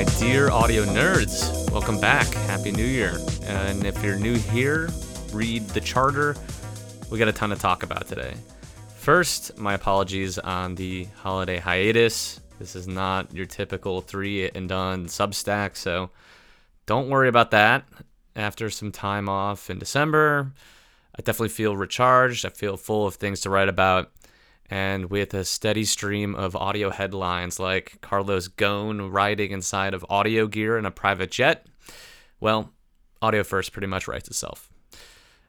my dear audio nerds. Welcome back. Happy New Year. And if you're new here, read the charter. We got a ton to talk about today. First, my apologies on the holiday hiatus. This is not your typical 3-and-done Substack, so don't worry about that. After some time off in December, I definitely feel recharged. I feel full of things to write about. And with a steady stream of audio headlines like Carlos Ghosn riding inside of audio gear in a private jet, well, Audio First pretty much writes itself.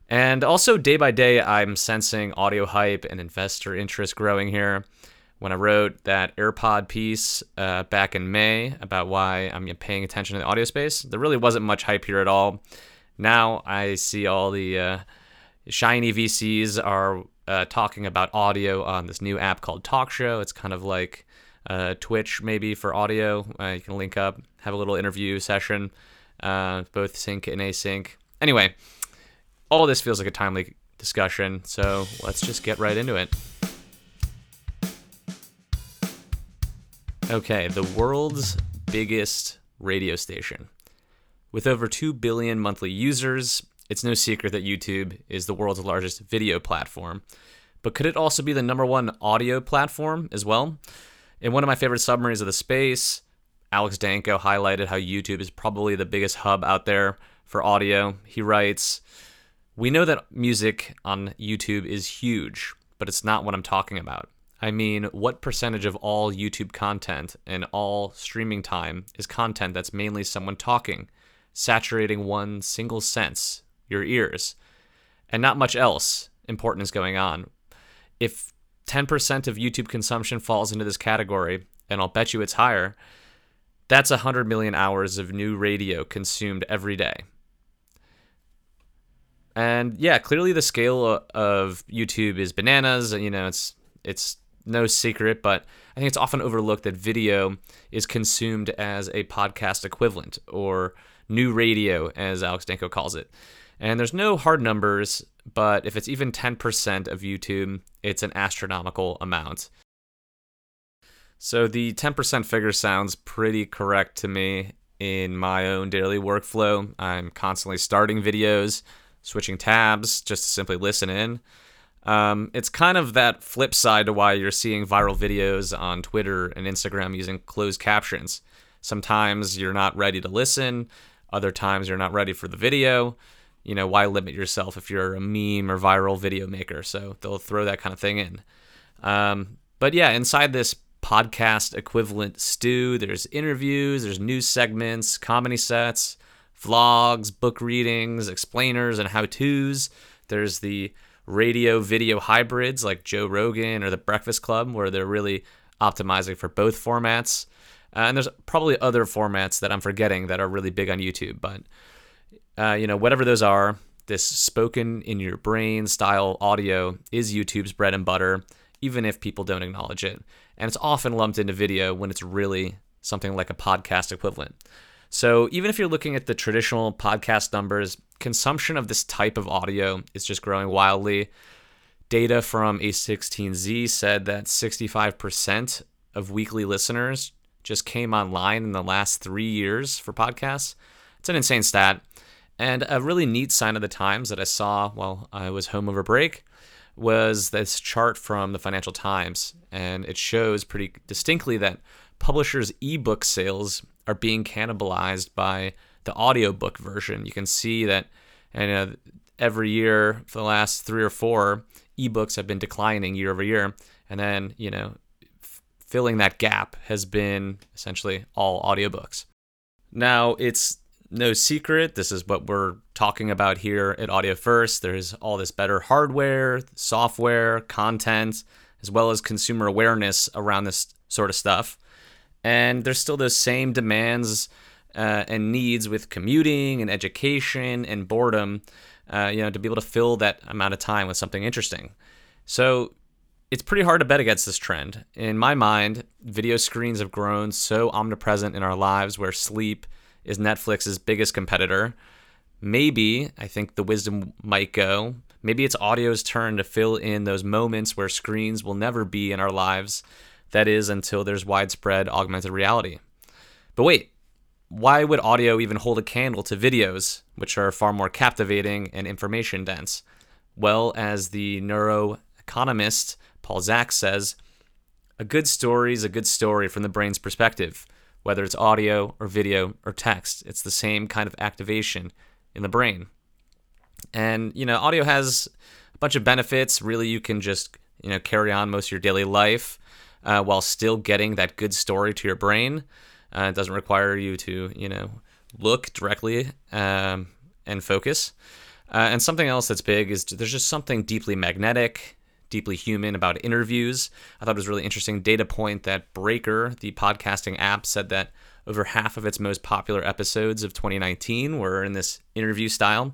And also, day by day, I'm sensing audio hype and investor interest growing here. When I wrote that AirPod piece back in May about why I'm paying attention to the audio space, there really wasn't much hype here at all. Now I see all the shiny VCs are talking about audio on this new app called Talk Show. It's kind of like Twitch maybe for audio. You can link up, have a little interview session, both sync and async. Anyway, all this feels like a timely discussion, so let's just get right into it. Okay, the world's biggest radio station. With over 2 billion monthly users, it's no secret that YouTube is the world's largest video platform. But could it also be the number one audio platform as well? In one of my favorite summaries of the space, Alex Danco highlighted how YouTube is probably the biggest hub out there for audio. He writes, "We know that music on YouTube is huge, but it's not what I'm talking about. I mean, what percentage of all YouTube content and all streaming time is content that's mainly someone talking, saturating one single sense, your ears, and not much else important is going on? If 10% of YouTube consumption falls into this category, and I'll bet you it's higher, that's 100 million hours of new radio consumed every day." And yeah, clearly the scale of YouTube is bananas. You know, it's no secret, but I think it's often overlooked that video is consumed as a podcast equivalent, or new radio, as Alex Danco calls it. And there's no hard numbers, but if it's even 10% of YouTube, it's an astronomical amount. So the 10% figure sounds pretty correct to me in my own daily workflow. I'm constantly starting videos, switching tabs just to simply listen in. It's kind of that flip side to why you're seeing viral videos on Twitter and Instagram using closed captions. Sometimes you're not ready to listen. Other times you're not ready for the video. You know, why limit yourself if you're a meme or viral video maker? So they'll throw that kind of thing in. But yeah, inside this podcast equivalent stew, there's interviews, there's news segments, comedy sets, vlogs, book readings, explainers, and how-tos. There's the radio-video hybrids like Joe Rogan or The Breakfast Club, where they're really optimizing for both formats. And there's probably other formats that I'm forgetting that are really big on YouTube. But, you know, whatever those are, this spoken-in-your-brain style audio is YouTube's bread and butter, even if people don't acknowledge it. And it's often lumped into video when it's really something like a podcast equivalent. So even if you're looking at the traditional podcast numbers, consumption of this type of audio is just growing wildly. Data from A16Z said that 65% of weekly listeners just came online in the last 3 years for podcasts. It's an insane stat. And a really neat sign of the times that I saw while I was home over break was this chart from the Financial Times. And it shows pretty distinctly that publishers' ebook sales are being cannibalized by the audiobook version. You can see that, and every year for the last 3 or 4, ebooks have been declining year over year. And then, you know, filling that gap has been essentially all audiobooks. Now, it's no secret, this is what we're talking about here at Audio First. There's all this better hardware, software, content, as well as consumer awareness around this sort of stuff. And there's still those same demands and needs with commuting and education and boredom, you know, to be able to fill that amount of time with something interesting. So it's pretty hard to bet against this trend. In my mind, video screens have grown so omnipresent in our lives where sleep is Netflix's biggest competitor. Maybe, I think the wisdom might go, maybe it's audio's turn to fill in those moments where screens will never be in our lives. That is, until there's widespread augmented reality. But wait, why would audio even hold a candle to videos, which are far more captivating and information dense? Well, as the neuroeconomist Paul Zak says, a good story is a good story from the brain's perspective, whether it's audio or video or text. It's the same kind of activation in the brain. And, you know, audio has a bunch of benefits. Really, you can just, you know, carry on most of your daily life while still getting that good story to your brain. It doesn't require you to, you know, look directly and focus. And something else that's big is there's just something deeply magnetic, deeply human about interviews. I thought it was a really interesting data point that Breaker, the podcasting app, said that over half of its most popular episodes of 2019 were in this interview style.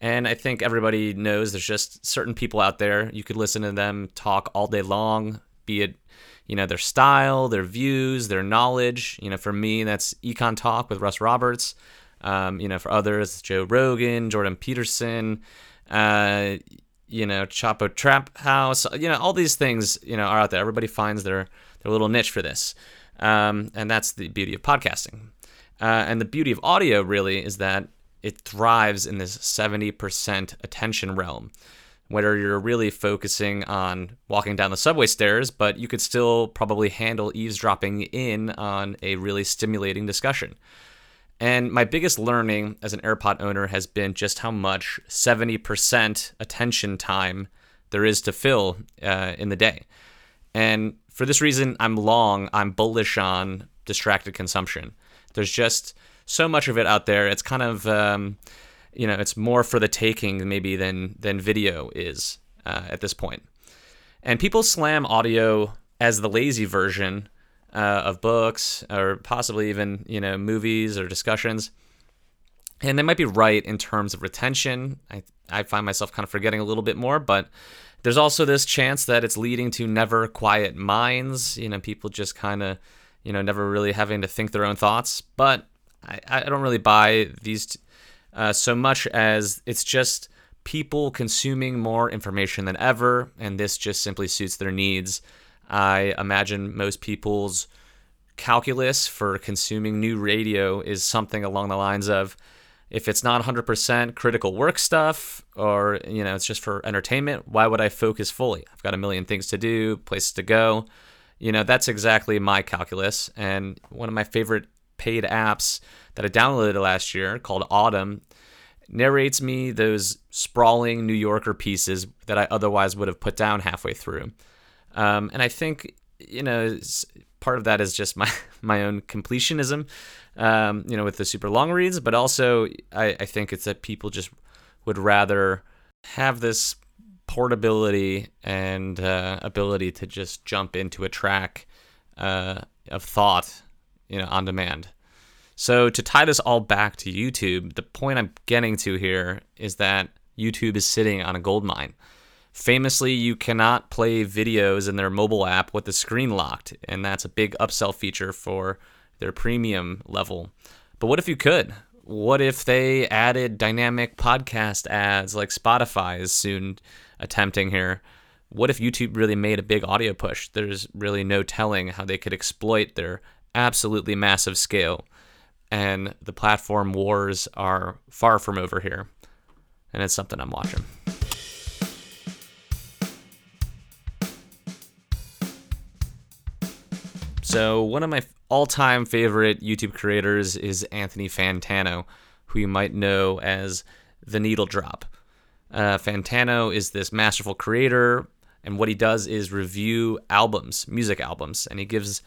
And I think everybody knows there's just certain people out there. You could listen to them talk all day long, be it, you know, their style, their views, their knowledge. You know, for me, that's Econ Talk with Russ Roberts. You know, for others, Joe Rogan, Jordan Peterson, you know, Chapo Trap House, you know, all these things, you know, are out there. Everybody finds their little niche for this. And that's the beauty of podcasting. And the beauty of audio really is that it thrives in this 70% attention realm, whether you're really focusing on walking down the subway stairs, but you could still probably handle eavesdropping in on a really stimulating discussion. And my biggest learning as an AirPod owner has been just how much 70% attention time there is to fill in the day. And for this reason, I'm bullish on distracted consumption. There's just so much of it out there. It's kind of, you know, it's more for the taking maybe than video is at this point. And people slam audio as the lazy version of books or possibly even, you know, movies or discussions. And they might be right in terms of retention. I find myself kind of forgetting a little bit more, but there's also this chance that it's leading to never quiet minds, you know, people just kind of, you know, never really having to think their own thoughts. But I don't really buy these so much as it's just people consuming more information than ever, and this just simply suits their needs. I imagine most people's calculus for consuming new radio is something along the lines of, if it's not 100% critical work stuff or, you know, it's just for entertainment, why would I focus fully? I've got a million things to do, places to go. You know, that's exactly my calculus. And one of my favorite paid apps that I downloaded last year called Autumn narrates me those sprawling New Yorker pieces that I otherwise would have put down halfway through. And I think, you know, part of that is just my own completionism, you know, with the super long reads. But also, I think it's that people just would rather have this portability and ability to just jump into a track of thought, you know, on demand. So to tie this all back to YouTube, the point I'm getting to here is that YouTube is sitting on a gold mine. Famously, you cannot play videos in their mobile app with the screen locked, and that's a big upsell feature for their premium level. But what if you could? What if they added dynamic podcast ads like Spotify is soon attempting here? What if YouTube really made a big audio push? There's really no telling how they could exploit their absolutely massive scale, and the platform wars are far from over here, and it's something I'm watching. So one of my all-time favorite YouTube creators is Anthony Fantano, who you might know as The Needle Drop. Fantano is this masterful creator, and what he does is review albums, music albums, and he gives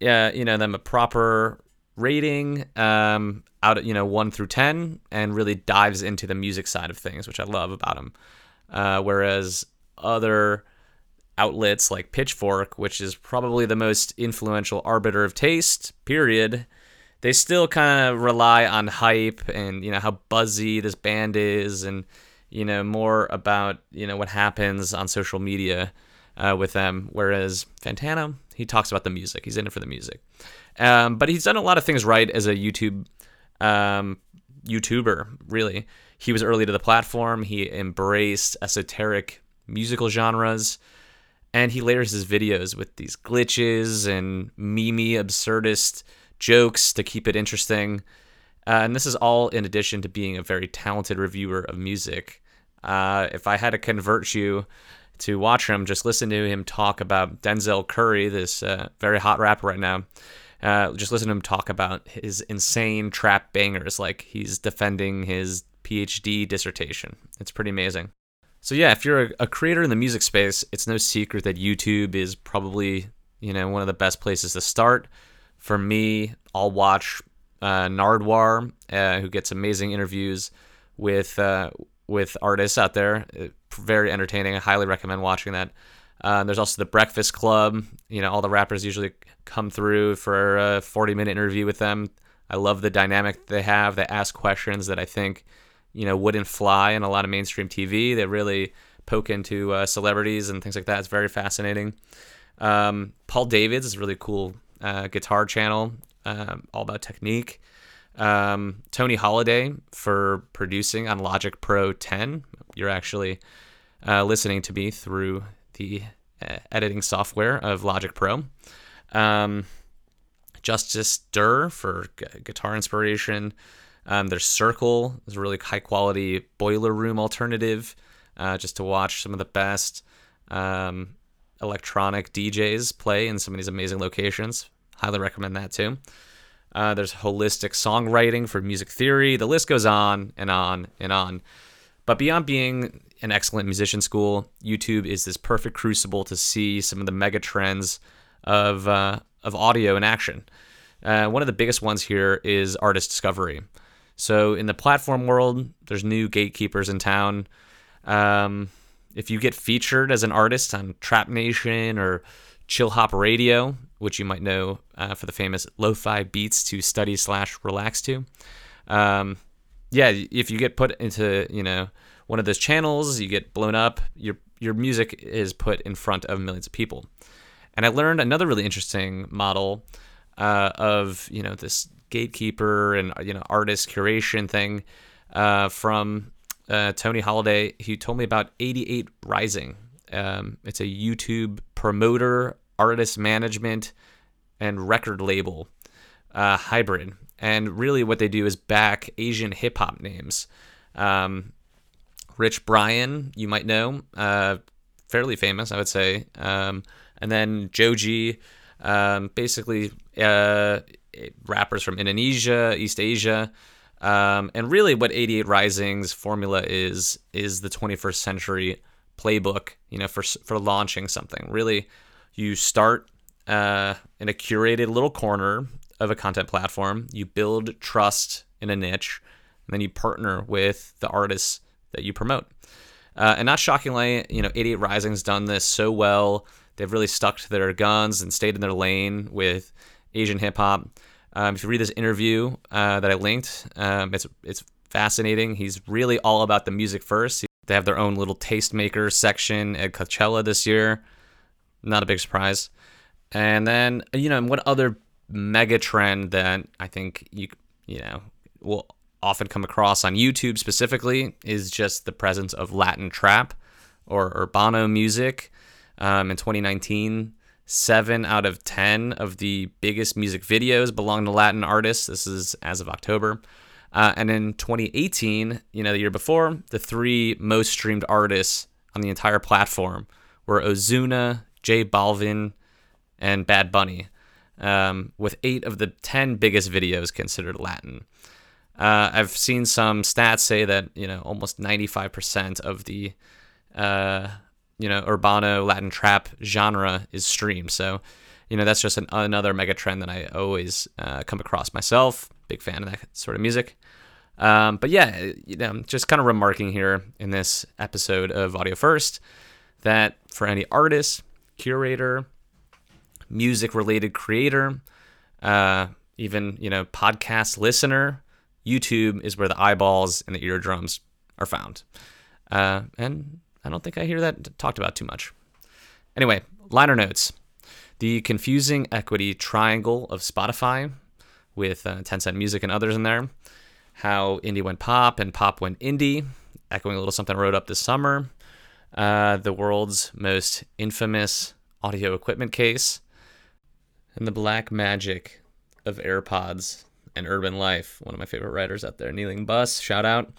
you know, them a proper rating out of, you know, 1 through 10, and really dives into the music side of things, which I love about him. Whereas other outlets like Pitchfork, which is probably the most influential arbiter of taste, period, they still kind of rely on hype and, you know, how buzzy this band is and, you know, more about, you know, what happens on social media with them. Whereas Fantano, he talks about the music. He's in it for the music. But he's done a lot of things right as a YouTuber, really. He was early to the platform. He embraced esoteric musical genres. And he layers his videos with these glitches and meme absurdist jokes to keep it interesting. And this is all in addition to being a very talented reviewer of music. If I had to convert you to watch him, just listen to him talk about Denzel Curry, this very hot rapper right now. Just listen to him talk about his insane trap bangers, like he's defending his PhD dissertation. It's pretty amazing. So yeah, if you're a creator in the music space, it's no secret that YouTube is probably, you know, one of the best places to start. For me, I'll watch Nardwuar, who gets amazing interviews with artists out there. Very entertaining. I highly recommend watching that. There's also The Breakfast Club. You know, all the rappers usually come through for a 40-minute interview with them. I love the dynamic they have. They ask questions that I think, you know, wouldn't fly in a lot of mainstream TV. They really poke into celebrities and things like that. It's very fascinating. Paul Davids is a really cool guitar channel, all about technique. Tony Holiday for producing on Logic Pro 10. You're actually listening to me through the editing software of Logic Pro. Justice Durr for guitar inspiration. There's Circle. There's a really high-quality boiler room alternative just to watch some of the best electronic DJs play in some of these amazing locations. Highly recommend that, too. There's holistic songwriting for music theory. The list goes on and on and on. But beyond being an excellent musician school, YouTube is this perfect crucible to see some of the mega trends of audio in action. One of the biggest ones here is artist discovery. So in the platform world, there's new gatekeepers in town. If you get featured as an artist on Trap Nation or Chill Hop Radio, which you might know for the famous lo-fi beats to study/relax to. Yeah, if you get put into, you know, one of those channels, you get blown up, your music is put in front of millions of people. And I learned another really interesting model of, you know, this gatekeeper and, you know, artist curation thing from Tony Holiday, who told me about 88 Rising. It's a YouTube promoter, artist management, and record label hybrid. And really what they do is back Asian hip-hop names. Rich Brian, you might know, fairly famous, I would say. And then Joji, basically rappers from Indonesia, East Asia. And really what 88 Rising's formula is the 21st century playbook, you know, for launching something. Really, you start in a curated little corner of a content platform, you build trust in a niche, and then you partner with the artists that you promote. And not shockingly, you know, 88 Rising's done this so well. They've really stuck to their guns and stayed in their lane with Asian hip hop. If you read this interview that I linked, it's fascinating. He's really all about the music first. They have their own little tastemaker section at Coachella this year. Not a big surprise. And then, you know, what other mega trend that I think you know will often come across on YouTube specifically is just the presence of Latin trap or urbano music. In 2019, 7 out of 10 of the biggest music videos belong to Latin artists. This is as of October. And in 2018, you know, the year before, the 3 most streamed artists on the entire platform were Ozuna, J Balvin, and Bad Bunny, with 8 of the 10 biggest videos considered Latin. I've seen some stats say that, you know, almost 95% of the, you know, urbano Latin trap genre is streamed. So, you know, that's just another mega trend that I always come across myself. Big fan of that sort of music. But yeah, you know, I'm just kind of remarking here in this episode of Audio First that for any artist, curator, music-related creator, even, you know, podcast listener, YouTube is where the eyeballs and the eardrums are found. And I don't think I hear that talked about too much. Anyway, liner notes. The confusing equity triangle of Spotify with 10 Cent Music and others in there. How indie went pop and pop went indie. Echoing a little something I wrote up this summer. The world's most infamous audio equipment case. And the black magic of AirPods and urban life. One of my favorite writers out there, Kneeling Bus, shout out.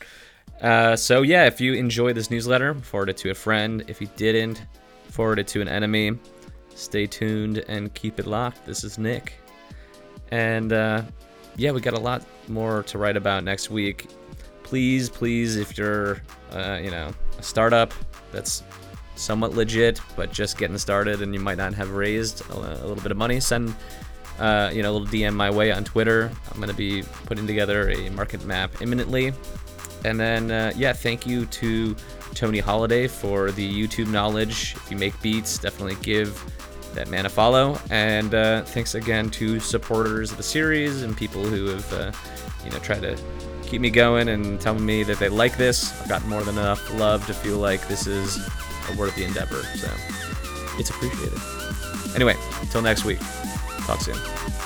So yeah, if you enjoyed this newsletter, forward it to a friend. If you didn't, forward it to an enemy. Stay tuned and keep it locked. This is Nick. And yeah, we got a lot more to write about next week. Please, please, if you're, a startup that's somewhat legit, but just getting started and you might not have raised a little bit of money, send a little DM my way on Twitter. I'm going to be putting together a market map imminently. And then, thank you to Tony Holiday for the YouTube knowledge. If you make beats, definitely give that man a follow. And thanks again to supporters of the series and people who have, tried to keep me going and tell me that they like this. I've got more than enough love to feel like this is a worthy endeavor. So it's appreciated. Anyway, until next week. Talk soon.